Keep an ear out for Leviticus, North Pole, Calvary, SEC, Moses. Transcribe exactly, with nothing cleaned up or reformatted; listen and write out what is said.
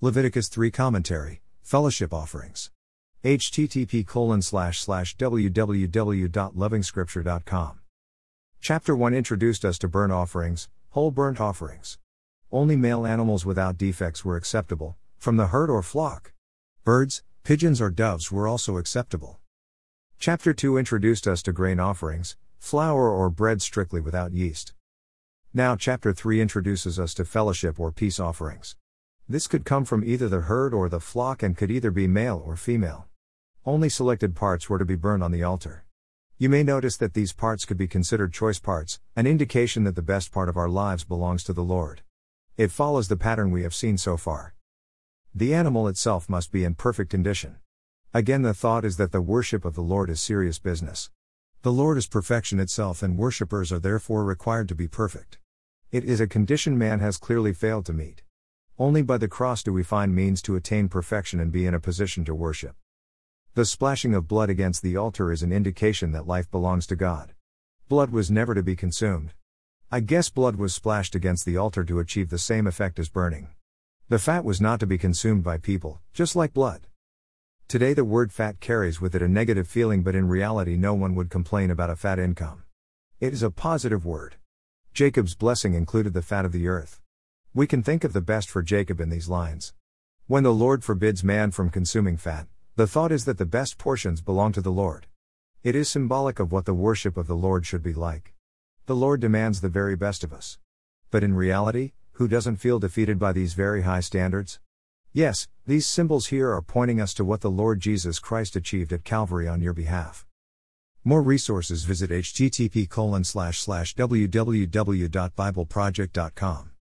Leviticus three Commentary, Fellowship Offerings. H T T P colon slash slash w w w dot loving scripture dot com. Chapter one introduced us to burnt offerings, whole burnt offerings. Only male animals without defects were acceptable, from the herd or flock. Birds, pigeons or doves were also acceptable. Chapter two introduced us to grain offerings, flour or bread strictly without yeast. Now Chapter three introduces us to fellowship or peace offerings. This could come from either the herd or the flock and could either be male or female. Only selected parts were to be burned on the altar. You may notice that these parts could be considered choice parts, an indication that the best part of our lives belongs to the Lord. It follows the pattern we have seen so far. The animal itself must be in perfect condition. Again, the thought is that the worship of the Lord is serious business. The Lord is perfection itself and worshippers are therefore required to be perfect. It is a condition man has clearly failed to meet. Only by the cross do we find means to attain perfection and be in a position to worship. The splashing of blood against the altar is an indication that life belongs to God. Blood was never to be consumed. I guess blood was splashed against the altar to achieve the same effect as burning. The fat was not to be consumed by people, just like blood. Today the word fat carries with it a negative feeling, but in reality no one would complain about a fat income. It is a positive word. Jacob's blessing included the fat of the earth. We can think of the best for Jacob in these lines. When the Lord forbids man from consuming fat, the thought is that the best portions belong to the Lord. It is symbolic of what the worship of the Lord should be like. The Lord demands the very best of us. But in reality, who doesn't feel defeated by these very high standards? Yes, these symbols here are pointing us to what the Lord Jesus Christ achieved at Calvary on your behalf. More resources visit H T T P colon slash slash w w w dot bible project dot com.